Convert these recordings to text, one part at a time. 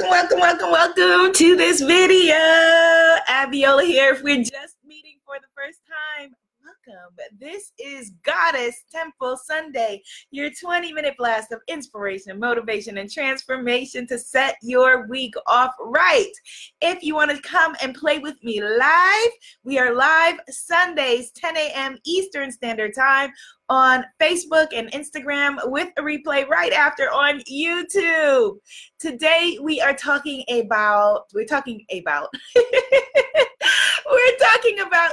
Welcome to this video. Abiola here. If we're just meeting for the first time, welcome. This is Goddess Temple Sunday, your 20-minute blast of inspiration, motivation, and transformation to set your week off right. If you want to come and play with me live, we are live Sundays, 10 a.m. Eastern Standard Time, on Facebook and Instagram, with a replay right after on YouTube. Today we're talking about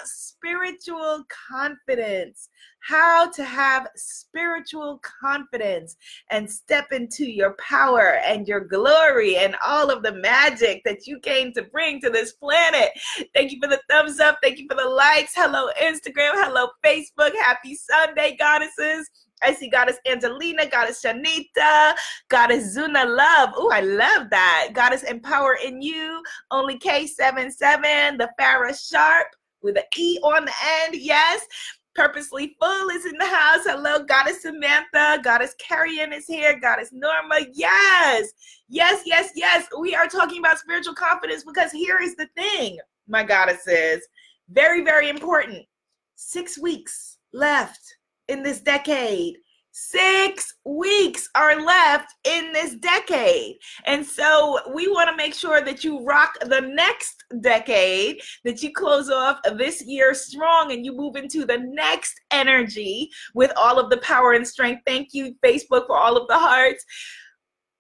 spiritual confidence, how to have spiritual confidence and step into your power and your glory and all of the magic that you came to bring to this planet. Thank you for the thumbs up. Thank you for the likes. Hello, Instagram. Hello, Facebook. Happy Sunday, goddesses. I see Goddess Angelina, Goddess Shanita, Goddess Zuna Love. Oh, I love that. Goddess Empower in You, Only K77, the Farah Sharp with an E on the end. Yes. Purposely Full is in the house. Hello, Goddess Samantha. Goddess Carrion is here. Goddess Norma. Yes. We are talking about spiritual confidence because here is the thing, my goddesses. Very, very important. 6 weeks left in this decade. 6 weeks are left in this decade. And so we want to make sure that you rock the next decade, that you close off this year strong and you move into the next energy with all of the power and strength. Thank you, Facebook, for all of the hearts.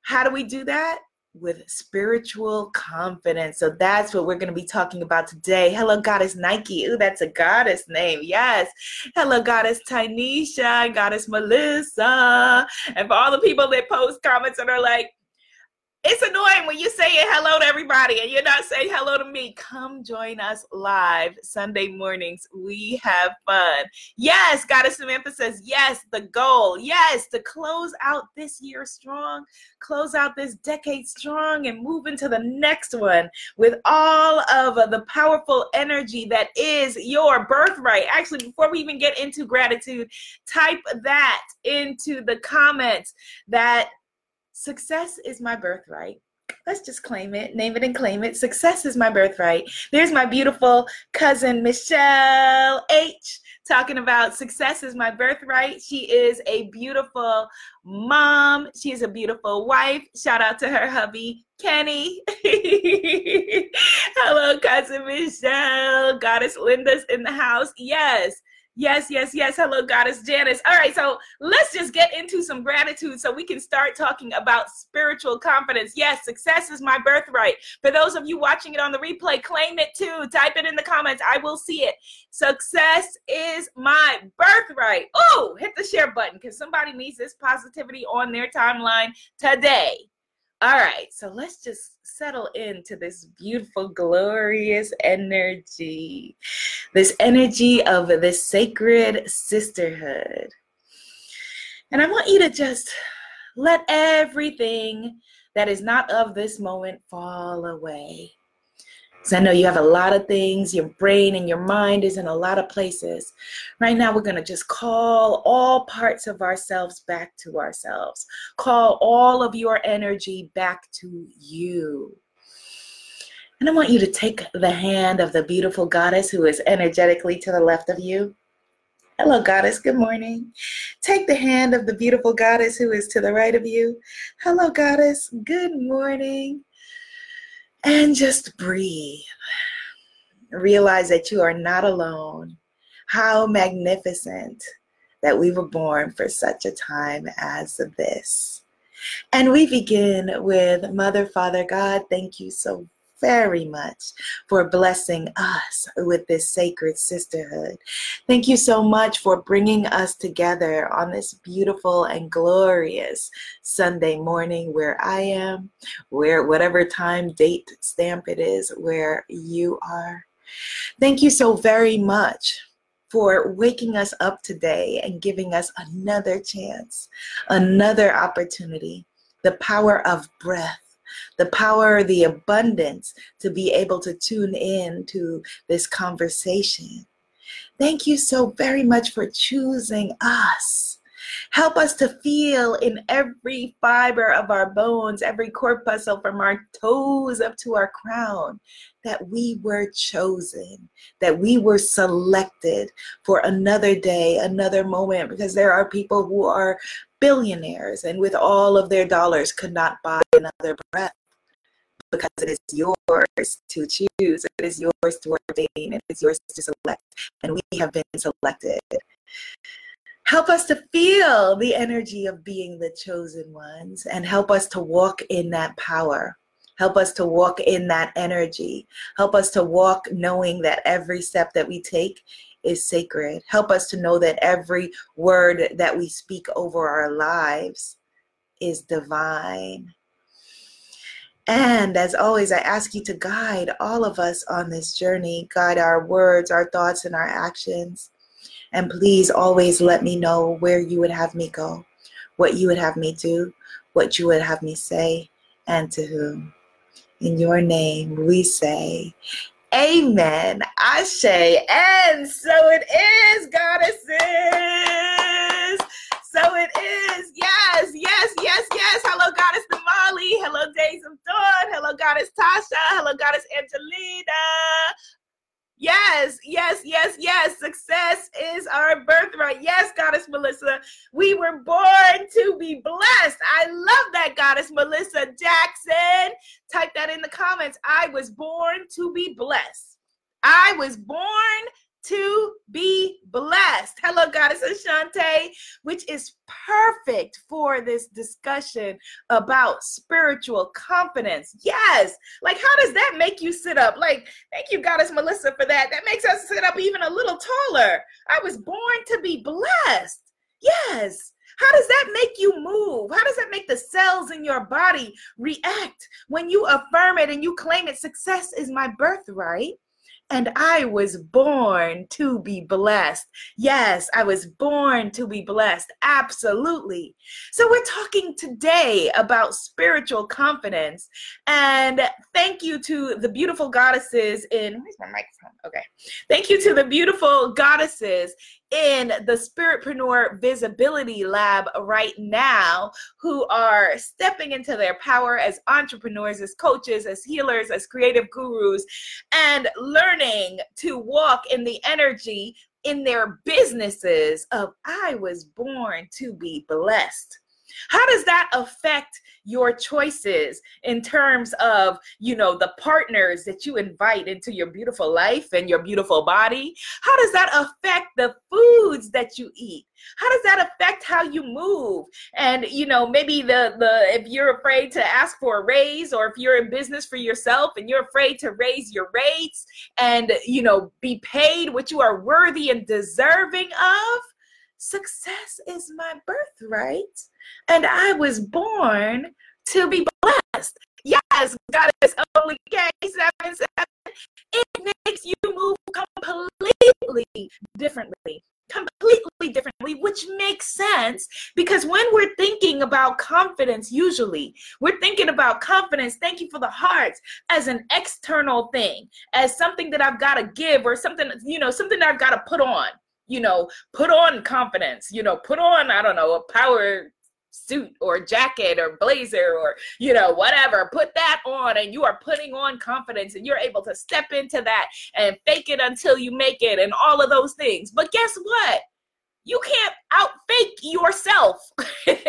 How do we do that? With spiritual confidence. So that's what we're going to be talking about today. Hello, Goddess Nike. Ooh, that's a goddess name. Yes. Hello, Goddess Tynisha, Goddess Melissa. And for all the people that post comments and are like, it's annoying when you're saying hello to everybody and you're not saying hello to me. Come join us live Sunday mornings. We have fun. Yes, Goddess Samantha says, yes, the goal. Yes, to close out this year strong, close out this decade strong, and move into the next one with all of the powerful energy that is your birthright. Actually, before we even get into gratitude, type that into the comments that success is my birthright. Let's just claim it, name it and claim it. Success is my birthright. There's my beautiful cousin, Michelle H., talking about success is my birthright. She is a beautiful mom. She is a beautiful wife. Shout out to her hubby, Kenny. Hello, cousin Michelle. Goddess Linda's in the house. Yes. Hello, Goddess Janice. All right, so let's just get into some gratitude so we can start talking about spiritual confidence. Yes, success is my birthright. For those of you watching it on the replay, claim it too. Type it in the comments. I will see it. Success is my birthright. Oh, hit the share button because somebody needs this positivity on their timeline today. All right, so let's just settle into this beautiful, glorious energy, this energy of this sacred sisterhood. And I want you to just let everything that is not of this moment fall away. So I know you have a lot of things, your brain and your mind is in a lot of places. Right now, we're going to just call all parts of ourselves back to ourselves. Call all of your energy back to you. And I want you to take the hand of the beautiful goddess who is energetically to the left of you. Hello, goddess. Good morning. Take the hand of the beautiful goddess who is to the right of you. Hello, goddess. Good morning. And just breathe. Realize that you are not alone. How magnificent that we were born for such a time as this. And we begin with Mother, Father, God, thank you so very much for blessing us with this sacred sisterhood. Thank you so much for bringing us together on this beautiful and glorious Sunday morning where I am, where whatever time, date, stamp it is, where you are. Thank you so very much for waking us up today and giving us another chance, another opportunity, the power of breath, the power, the abundance to be able to tune in to this conversation. Thank you so very much for choosing us, Help us to feel in every fiber of our bones, every corpuscle from our toes up to our crown, that we were chosen, that we were selected for another day, another moment, because there are people who are billionaires and with all of their dollars could not buy another breath. Because it is yours to choose, it is yours to ordain, it is yours to select, and we have been selected. Help us to feel the energy of being the chosen ones, and help us to walk in that power. Help us to walk in that energy. Help us to walk knowing that every step that we take is sacred. Help us to know that every word that we speak over our lives is divine. And as always, I ask you to guide all of us on this journey, guide our words, our thoughts, and our actions. And please always let me know where you would have me go, what you would have me do, what you would have me say, and to whom. In your name, we say, Amen, Ashe, and so it is, goddesses. So it is. Yes, yes, yes, yes. Hello, Goddess Damali. Hello, Days of Dawn. Hello, Goddess Tasha. Hello, Goddess Angelina. Yes, yes, yes, yes. Success is our birthright. Yes, Goddess Melissa. We were born to be blessed. I love that, Goddess Melissa Jackson. Type that in the comments. I was born to be blessed. I was born to be blessed. Hello, Goddess Ashante, which is perfect for this discussion about spiritual confidence. Yes. Like, how does that make you sit up? Like, thank you, Goddess Melissa, for that. That makes us sit up even a little taller. I was born to be blessed. Yes. How does that make you move? How does that make the cells in your body react when you affirm it and you claim it? Success is my birthright. And I was born to be blessed. Yes, I was born to be blessed. Absolutely. So we're talking today about spiritual confidence. And thank you to the beautiful goddesses in, where's my microphone? Okay. Thank you to the beautiful goddesses in the Spiritpreneur Visibility Lab right now, who are stepping into their power as entrepreneurs, as coaches, as healers, as creative gurus, and learning to walk in the energy in their businesses of, I was born to be blessed. How does that affect your choices in terms of, you know, the partners that you invite into your beautiful life and your beautiful body? How does that affect the foods that you eat? How does that affect how you move? And, you know, maybe the if you're afraid to ask for a raise, or if you're in business for yourself and you're afraid to raise your rates and, you know, be paid what you are worthy and deserving of. Success is my birthright, and I was born to be blessed. Yes, Goddess Only K77. It makes you move completely differently. Completely differently, which makes sense, because when we're thinking about confidence, usually we're thinking about confidence, thank you for the hearts, as an external thing, as something that I've got to give, or something, you know, something that I've got to put on. You know, put on confidence, you know, put on, I don't know, a power suit or jacket or blazer or, you know, whatever, put that on, and you are putting on confidence, and you're able to step into that and fake it until you make it and all of those things. But guess what? You can't outfake yourself. And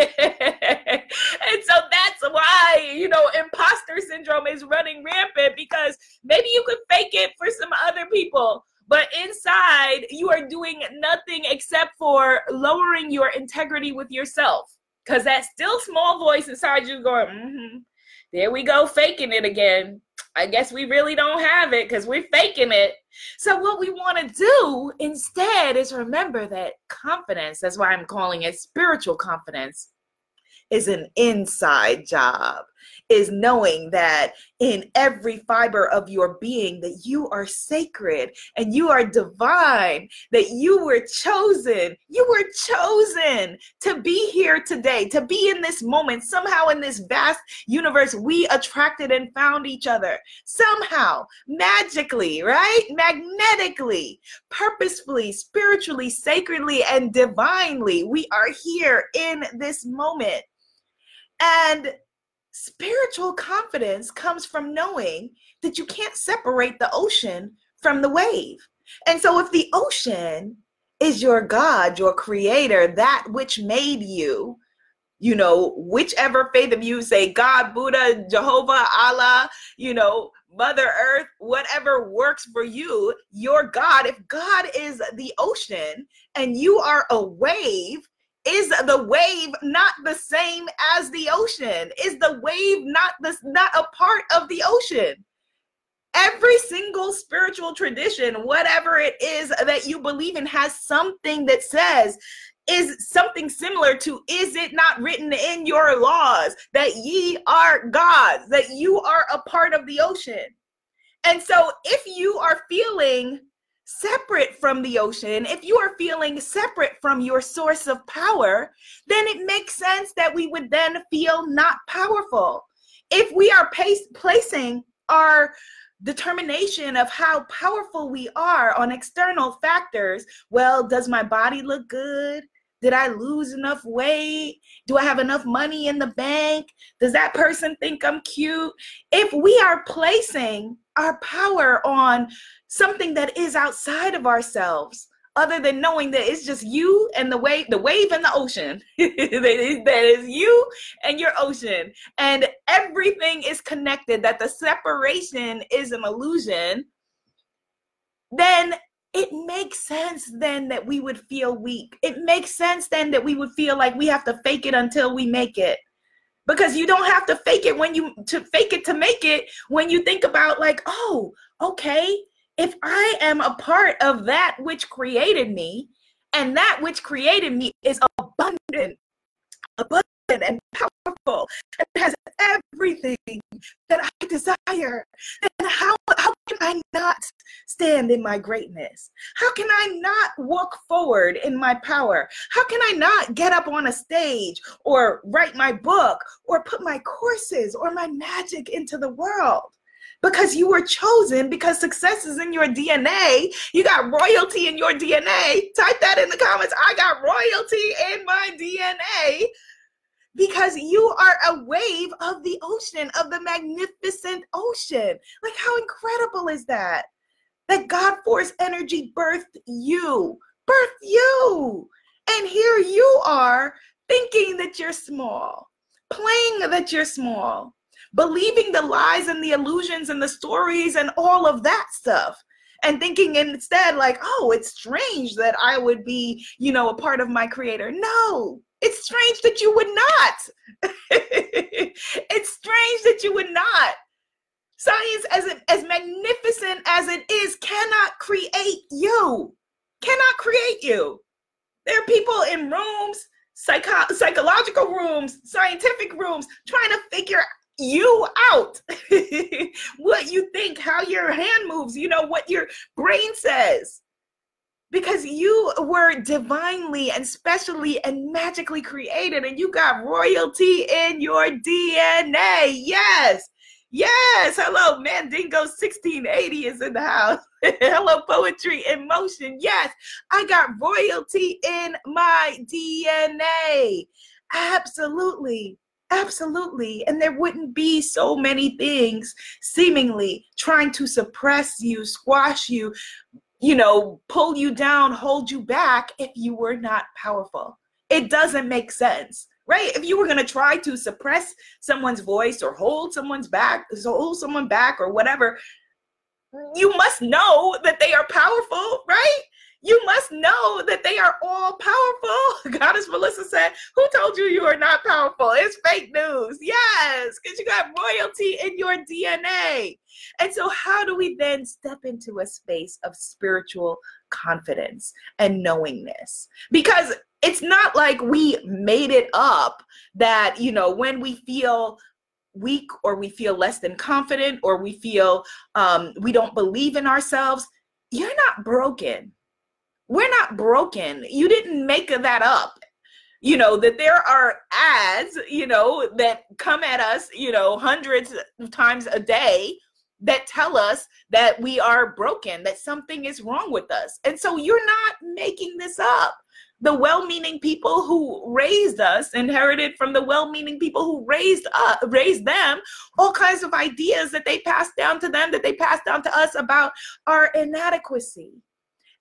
so that's why, you know, imposter syndrome is running rampant, because maybe you could fake it for some other people, but inside, you are doing nothing except for lowering your integrity with yourself. Because that still small voice inside you going, there we go, faking it again. I guess we really don't have it because we're faking it. So what we want to do instead is remember that confidence, that's why I'm calling it spiritual confidence, is an inside job. is knowing that in every fiber of your being that you are sacred and you are divine, that you were chosen to be here today, to be in this moment. Somehow in this vast universe, we attracted and found each other. Somehow, magically, right? Magnetically, purposefully, spiritually, sacredly, and divinely, we are here in this moment. And spiritual confidence comes from knowing that you can't separate the ocean from the wave. And so if the ocean is your God, your creator, that which made you, you know, whichever faith of you say, God, Buddha, Jehovah, Allah, you know, Mother Earth, whatever works for you, your God, if God is the ocean and you are a wave, is the wave not the same as the ocean? Is the wave not a part of the ocean? Every single spiritual tradition, whatever it is that you believe in, has something that says, is something similar to, is it not written in your laws that ye are gods, that you are a part of the ocean? And so if you are feeling separate from the ocean, if you are feeling separate from your source of power, then it makes sense that we would then feel not powerful. If we are placing our determination of how powerful we are on external factors, well, does my body look good? Did I lose enough weight? Do I have enough money in the bank? Does that person think I'm cute? If we are placing our power on something that is outside of ourselves, other than knowing that it's just you and the wave and the ocean, that is you and your ocean, and everything is connected, that the separation is an illusion, then it makes sense then that we would feel weak. It makes sense then that we would feel like we have to fake it until we make it. Because you don't have to fake it to make it, when you think about like, oh, okay, if I am a part of that which created me, and that which created me is abundant and powerful, and has everything that I desire, then how can I not stand in my greatness? How can I not walk forward in my power? How can I not get up on a stage or write my book or put my courses or my magic into the world? Because you were chosen, because success is in your DNA. You got royalty in your DNA. Type that in the comments. I got royalty in my DNA. Because you are a wave of the ocean, of the magnificent ocean. Like, how incredible is that? That God force energy birthed you. And here you are thinking that you're small, playing that you're small, believing the lies and the illusions and the stories and all of that stuff. And thinking instead like, oh, it's strange that I would be, you know, a part of my creator. No. It's strange that you would not. It's strange that you would not. Science, as magnificent as it is, cannot create you. Cannot create you. There are people in rooms, psychological rooms, scientific rooms, trying to figure you out. What you think, how your hand moves, you know, what your brain says. Because you were divinely and specially and magically created, and you got royalty in your DNA. Yes. Yes. Hello, Mandingo 1680 is in the house. Hello, Poetry in Motion. Yes. I got royalty in my DNA. Absolutely. Absolutely. And there wouldn't be so many things seemingly trying to suppress you, squash you, you know, pull you down, hold you back if you were not powerful. It doesn't make sense, right? If you were going to try to suppress someone's voice or hold someone back or whatever, you must know that they are powerful, right? You must know that they are all powerful. Goddess Melissa said, who told you you are not powerful? It's fake news. Yes, because you got royalty in your DNA. And so how do we then step into a space of spiritual confidence and knowingness? Because it's not like we made it up that, you know, when we feel weak, or we feel less than confident, or we feel we don't believe in ourselves, you're not broken. We're not broken. You didn't make that up. You know, that there are ads, you know, that come at us, you know, hundreds of times a day that tell us that we are broken, that something is wrong with us. And so you're not making this up. The well-meaning people who raised us inherited from the well-meaning people who raised them all kinds of ideas that they passed down to them, that they passed down to us about our inadequacy.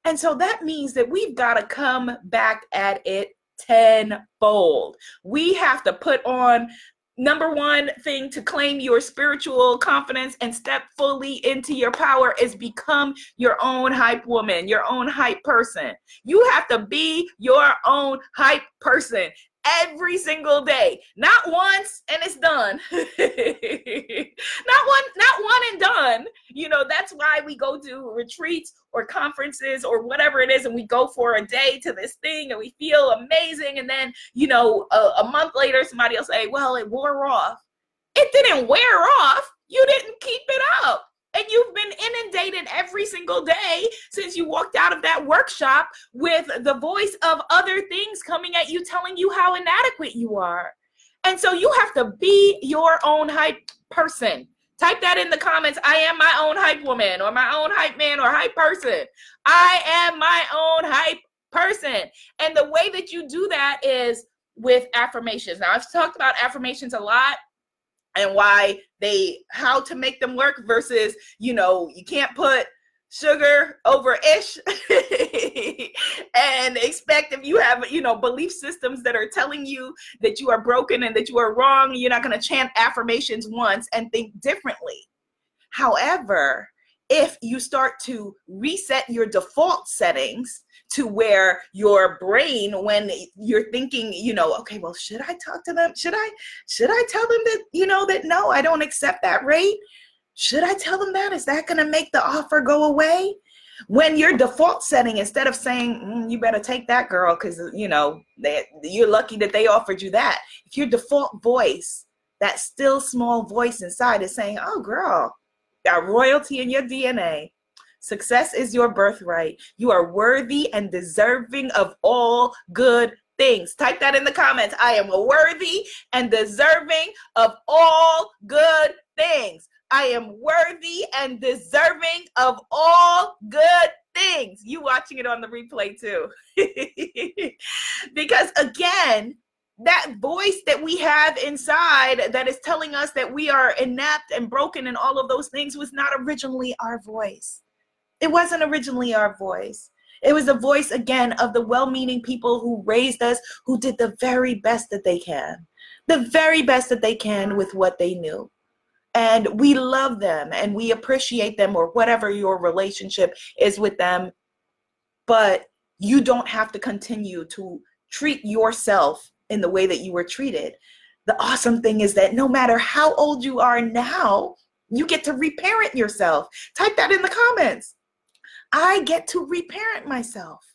And so that means that we've got to come back at it tenfold. We have to put on, number one thing to claim your spiritual confidence and step fully into your power is become your own hype woman, your own hype person. You have to be your own hype person every single day. Not once and it's done. not one and done. You know, that's why we go to retreats or conferences or whatever it is, and we go for a day to this thing and we feel amazing, and then, you know, a month later somebody will say, well, it wore off. It didn't wear off. You didn't keep it up. And you've been inundated every single day since you walked out of that workshop with the voice of other things coming at you, telling you how inadequate you are. And so you have to be your own hype person. Type that in the comments. I am my own hype woman, or my own hype man, or hype person. I am my own hype person. And the way that you do that is with affirmations. Now, I've talked about affirmations a lot, and why they, how to make them work versus, you know, you can't put sugar over ish and expect, if you have, you know, belief systems that are telling you that you are broken and that you are wrong, you're not going to chant affirmations once and think differently. However, if you start to reset your default settings to where your brain, when you're thinking, you know, okay, well, should I talk to them? Should I tell them that, you know, that no, I don't accept that rate? Should I tell them that? Is that going to make the offer go away? When your default setting, instead of saying, you better take that, girl, because, you know, you're lucky that they offered you that. If your default voice, that still small voice inside is saying, oh, girl, got royalty in your DNA. Success is your birthright. You are worthy and deserving of all good things. Type that in the comments. I am worthy and deserving of all good things. I am worthy and deserving of all good things. You watching it on the replay too. Because again, that voice that we have inside that is telling us that we are inept and broken and all of those things was not originally our voice. It wasn't originally our voice. It was the voice, again, of the well-meaning people who raised us, who did the very best that they can, the very best that they can with what they knew. And we love them and we appreciate them, or whatever your relationship is with them. But you don't have to continue to treat yourself in the way that you were treated. The awesome thing is that no matter how old you are now, you get to reparent yourself. Type that in the comments. I get to reparent myself.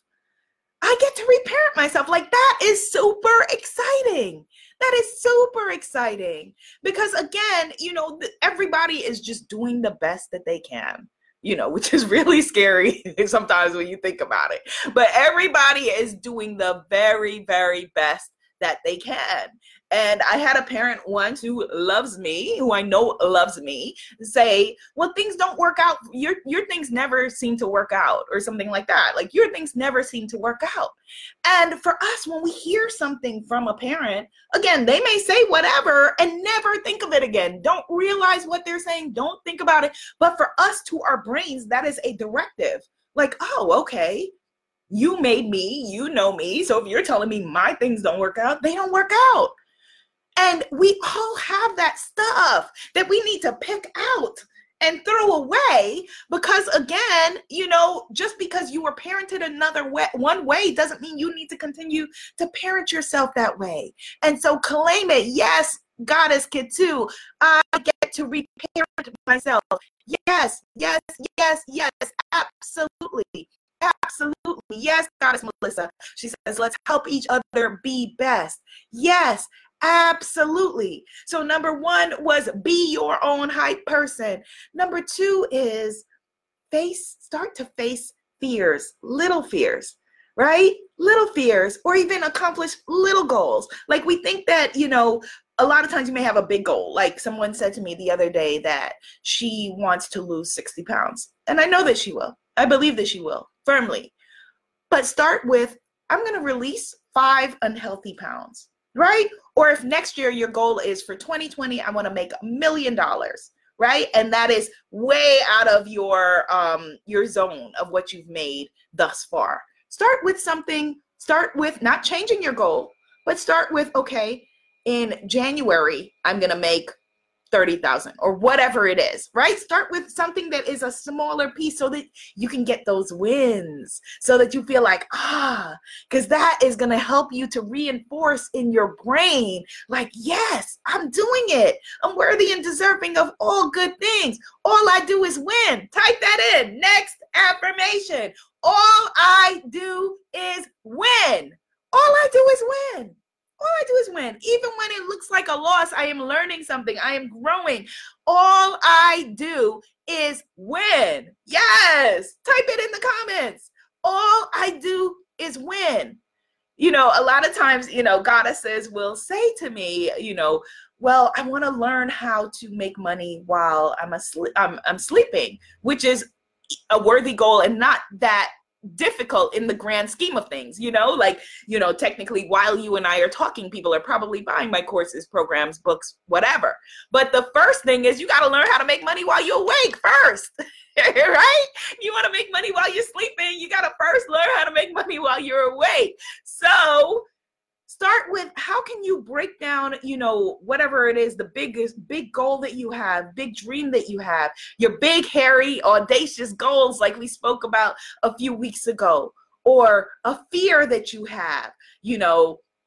I get to reparent myself. Like, that is super exciting. That is super exciting. Because again, you know, everybody is just doing the best that they can, you know, which is really scary sometimes when you think about it. But everybody is doing the very, very best that they can. And I had a parent once who loves me, who I know loves me, say, well, things don't work out. Your things never seem to work out, or something like that. Like, your things never seem to work out. And for us, when we hear something from a parent, again, they may say whatever and never think of it again. Don't realize what they're saying. Don't think about it. But for us, to our brains, that is a directive. Like, oh, okay. You made me, you know me. So if you're telling me my things don't work out, they don't work out. And we all have that stuff that we need to pick out and throw away, because again, you know, just because you were parented another way, one way, doesn't mean you need to continue to parent yourself that way. And so claim it. Yes, Goddess Kid 2, I get to reparent myself. Yes, yes, yes, yes, absolutely. Absolutely. Yes, Goddess Melissa. She says, let's help each other be best. Yes, Absolutely. So number one was be your own hype person. Number two is start to face fears, little fears, right? Little fears, or even accomplish little goals. Like we think that, a lot of times you may have a big goal. Like someone said to me the other day that she wants to lose 60 pounds. And I know that she will. I believe that she will, firmly. But start with, I'm going to release 5 unhealthy pounds, right? Or if next year your goal is for 2020, I want to make $1 million, right? And that is way out of your zone of what you've made thus far. Start with something, start with not changing your goal, but start with, okay, in January, I'm going to make 30,000 or whatever it is, right? Start with something that is a smaller piece so that you can get those wins, so that you feel like, because that is going to help you to reinforce in your brain, like, yes, I'm doing it. I'm worthy and deserving of all good things. All I do is win. Type that in. Next affirmation. All I do is win. All I do is win. All I do is win. Even when it looks like a loss, I am learning something. I am growing. All I do is win. Yes. Type it in the comments. All I do is win. A lot of times, goddesses will say to me, well, I want to learn how to make money while I'm sleeping, which is a worthy goal and not that difficult in the grand scheme of things, technically while you and I are talking, people are probably buying my courses, programs, books, whatever. But the first thing is you got to learn how to make money while you're awake first, right? You want to make money while you're sleeping, you got to first learn how to make money while you're awake. So start with how can you break down, whatever it is, the big goal that you have, big dream that you have, your big, hairy, audacious goals like we spoke about a few weeks ago, or a fear that you have,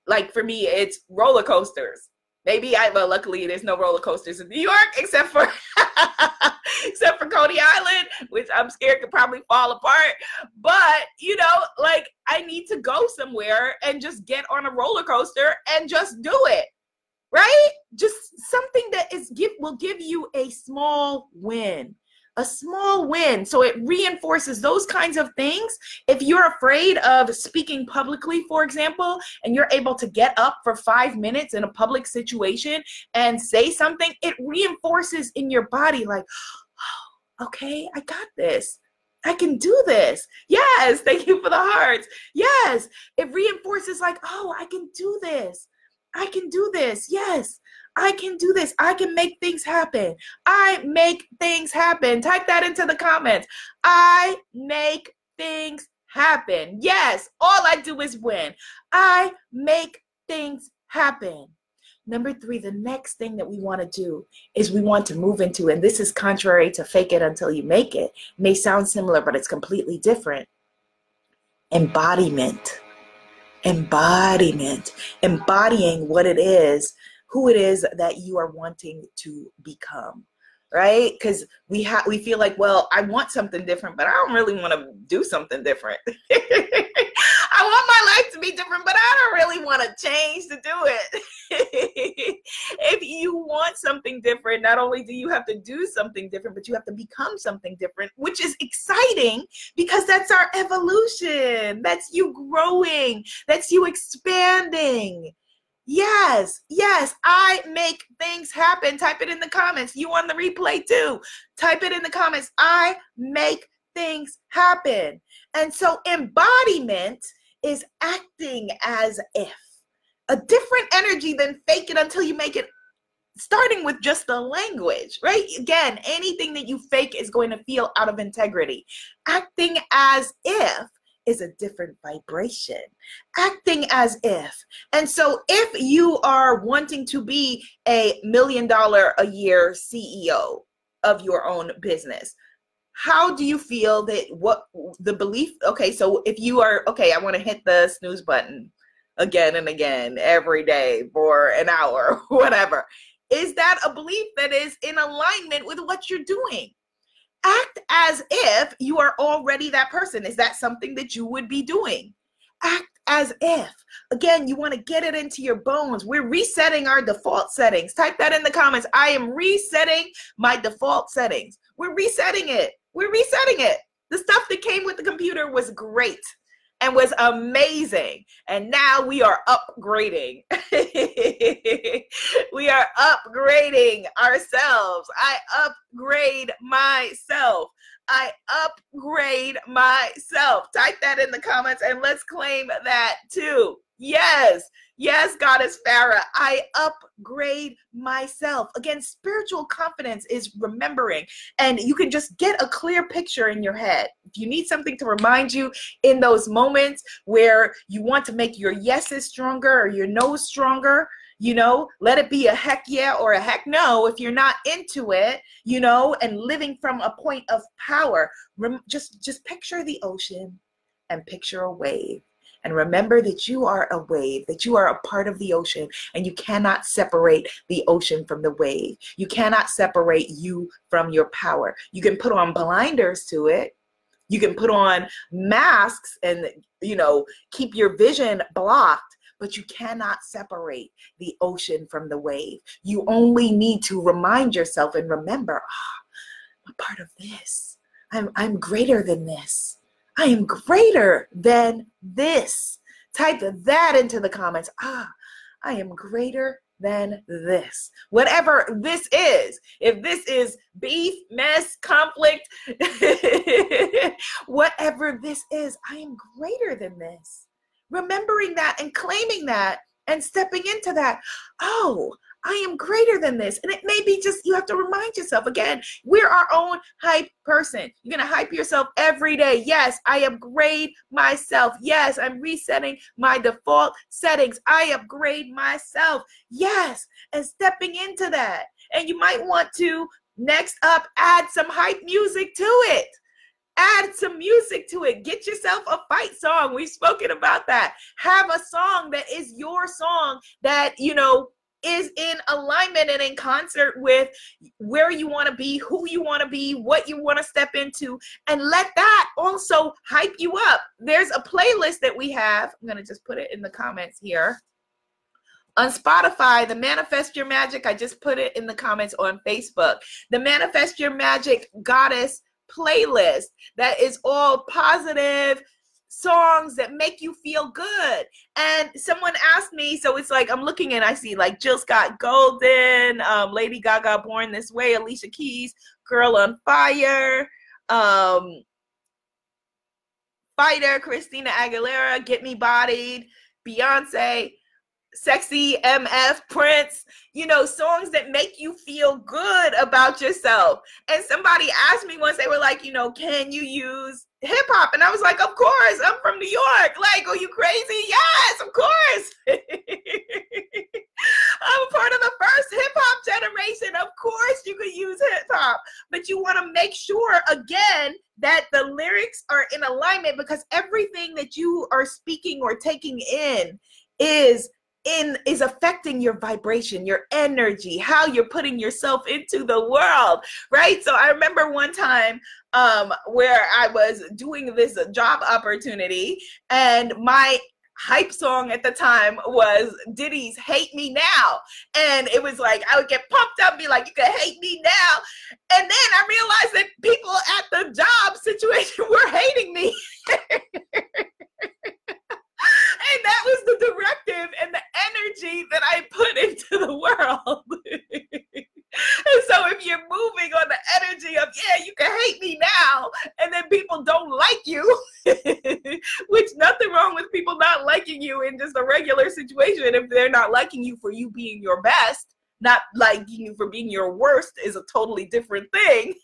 like for me, it's roller coasters. Luckily there's no roller coasters in New York except for Coney Island, which I'm scared could probably fall apart. But, I need to go somewhere and just get on a roller coaster and just do it, right? Just something that will give you a small win. A small win. So it reinforces those kinds of things. If you're afraid of speaking publicly, for example, and you're able to get up for 5 minutes in a public situation and say something, it reinforces in your body like, oh, okay, I got this. I can do this. Yes. Thank you for the hearts. Yes. It reinforces like, oh, I can do this. I can do this. Yes. I can do this. I can make things happen. I make things happen. Type that into the comments. I make things happen. Yes, all I do is win. I make things happen. Number 3, the next thing that we want to do is we want to move into, and this is contrary to fake it until you make it. It may sound similar, but it's completely different. Embodiment. Embodying what it is, who it is that you are wanting to become, right? Because we feel like, well, I want something different, but I don't really want to do something different. I want my life to be different, but I don't really want to change to do it. If you want something different, not only do you have to do something different, but you have to become something different, which is exciting because that's our evolution. That's you growing. That's you expanding. Yes, I make things happen. Type it in the comments. You on the replay too. Type it in the comments. I make things happen. And so embodiment is acting as if. A different energy than fake it until you make it, starting with just the language, right? Again, anything that you fake is going to feel out of integrity. Acting as if is a different vibration. Acting as if. And so if you are wanting to be a $1 million a year CEO of your own business, how do you feel that what the belief? Okay, so if you are, okay, I want to hit the snooze button again and again every day for an hour, whatever. Is that a belief that is in alignment with what you're doing? Act as if you are already that person. Is that something that you would be doing? Act as if. Again, you want to get it into your bones. We're resetting our default settings. Type that in the comments. I am resetting my default settings. We're resetting it. We're resetting it. The stuff that came with the computer was great and was amazing. And now we are upgrading. We are upgrading ourselves. I upgrade myself. I upgrade myself. Type that in the comments and let's claim that too. Yes. Yes, Goddess Farah, I upgrade myself. Again, spiritual confidence is remembering, and you can just get a clear picture in your head. If you need something to remind you in those moments where you want to make your yeses stronger or your no's stronger, you know, let it be a heck yeah or a heck no if you're not into it, you know, and living from a point of power. Just picture the ocean and picture a wave. And remember that you are a wave, that you are a part of the ocean, and you cannot separate the ocean from the wave. You cannot separate you from your power. You can put on blinders to it. You can put on masks and, you know, keep your vision blocked, but you cannot separate the ocean from the wave. You only need to remind yourself and remember, I'm a part of this. I'm greater than this. I am greater than this. Type that into the comments. I am greater than this. Whatever this is, if this is beef, mess, conflict, whatever this is, I am greater than this. Remembering that and claiming that and stepping into that. I am greater than this. And it may be just, you have to remind yourself again, we're our own hype person. You're going to hype yourself every day. Yes, I upgrade myself. Yes, I'm resetting my default settings. I upgrade myself. Yes, and stepping into that. And you might want to, next up, add some hype music to it. Add some music to it. Get yourself a fight song. We've spoken about that. Have a song that is your song that, you know, is in alignment and in concert with where you want to be, who you want to be, what you want to step into, and let that also hype you up. There's a playlist that we have. I'm going to just put it in the comments here. On Spotify, the Manifest Your Magic, I just put it in the comments on Facebook. The Manifest Your Magic Goddess playlist that is all positive songs that make you feel good. And someone asked me, so it's like I'm looking and I see like Jill Scott Golden, Lady Gaga, Born This Way, Alicia Keys, Girl on Fire, Fighter, Christina Aguilera, Get Me Bodied, Beyonce, Sexy MF, Prince, you know, songs that make you feel good about yourself. And somebody asked me once, they were like, you know, can you use hip-hop? And I was like, of course, I'm from New York. Like, are you crazy? Yes, of course. I'm part of the first hip-hop generation. Of course you could use hip-hop, but you want to make sure, again, that the lyrics are in alignment, because everything that you are speaking or taking in is affecting your vibration, your energy, how you're putting yourself into the world, right? So I remember one time where I was doing this job opportunity, and my hype song at the time was Diddy's Hate Me Now. And it was like, I would get pumped up, be like, you can hate me now. And then I realized that people at the job situation were hating me. And that was the directive and the energy that I put into the world. And so if you're moving on the energy of, yeah, you can hate me now, and then people don't like you, which nothing wrong with people not liking you in just a regular situation. If they're not liking you for you being your best, not liking you for being your worst is a totally different thing.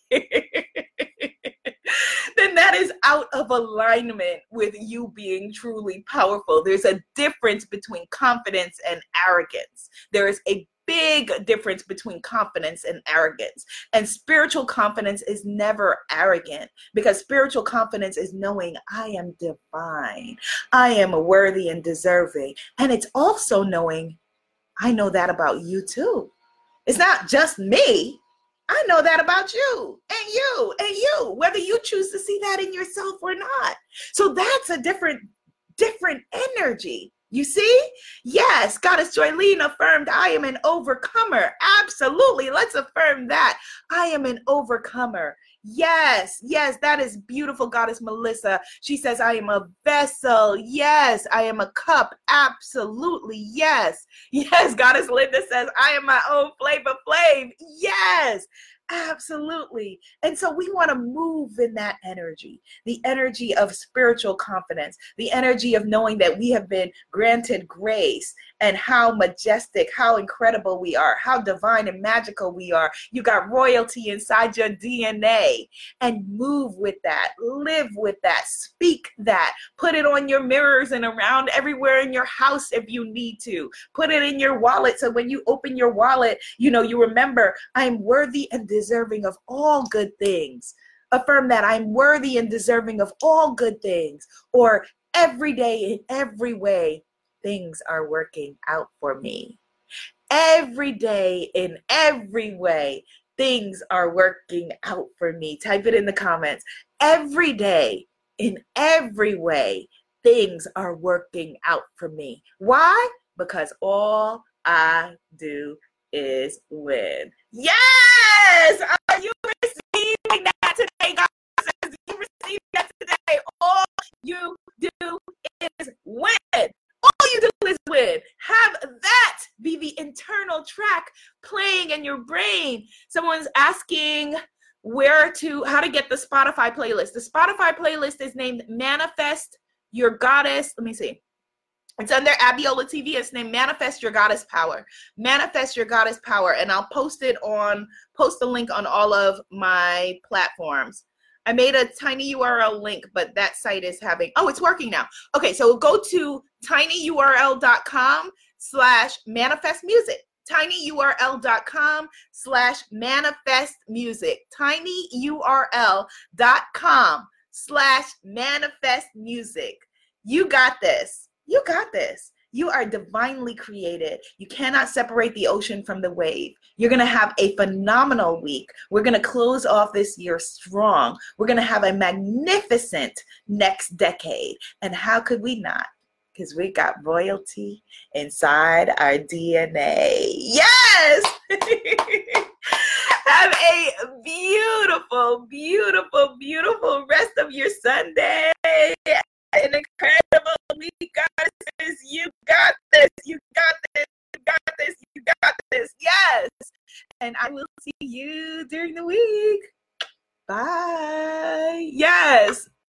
Then that is out of alignment with you being truly powerful. There's a difference between confidence and arrogance. There is a big difference between confidence and arrogance. And spiritual confidence is never arrogant, because spiritual confidence is knowing I am divine. I am worthy and deserving. And it's also knowing I know that about you too. It's not just me. I know that about you and you and you, whether you choose to see that in yourself or not. So that's a different different energy. You see? Yes, Goddess Joylene affirmed, I am an overcomer. Absolutely. Let's affirm that. I am an overcomer. Yes, yes, that is beautiful, Goddess Melissa. She says, I am a vessel. Yes, I am a cup. Absolutely, yes. Yes, Goddess Linda says, I am my own Flavor Flav. Yes, absolutely. And so we want to move in that energy, the energy of spiritual confidence, the energy of knowing that we have been granted grace and how majestic, how incredible we are, how divine and magical we are. You got royalty inside your DNA, and move with that, live with that, speak that, put it on your mirrors and around everywhere in your house if you need to. Put it in your wallet so when you open your wallet, you know, you remember, I'm worthy and deserving of all good things. Affirm that I'm worthy and deserving of all good things, or every day in every way, things are working out for me. Every day in every way, things are working out for me. Type it in the comments. Every day in every way, things are working out for me. Why? Because all I do is win. Yes! Are you receiving that today, God? Do you receive that today? All you do is win. All you do is win. Have that be the internal track playing in your brain. Someone's asking how to get the Spotify playlist. The Spotify playlist is named Manifest Your Goddess. Let me see. It's under Abiola TV. It's named Manifest Your Goddess Power. Manifest Your Goddess Power. And I'll post the link on all of my platforms. I made a tiny URL link, but that site is having, it's working now. Okay, so go to tinyurl.com/manifestmusic. tinyurl.com/manifestmusic. tinyurl.com/manifestmusic. You got this. You got this. You are divinely created. You cannot separate the ocean from the wave. You're going to have a phenomenal week. We're going to close off this year strong. We're going to have a magnificent next decade. And how could we not? Because we got royalty inside our DNA. Yes! Have a beautiful, beautiful, beautiful rest of your Sunday. An incredible week, goddesses. You got this. You got this. You got this. You got this. Yes. And I will see you during the week. Bye. Yes.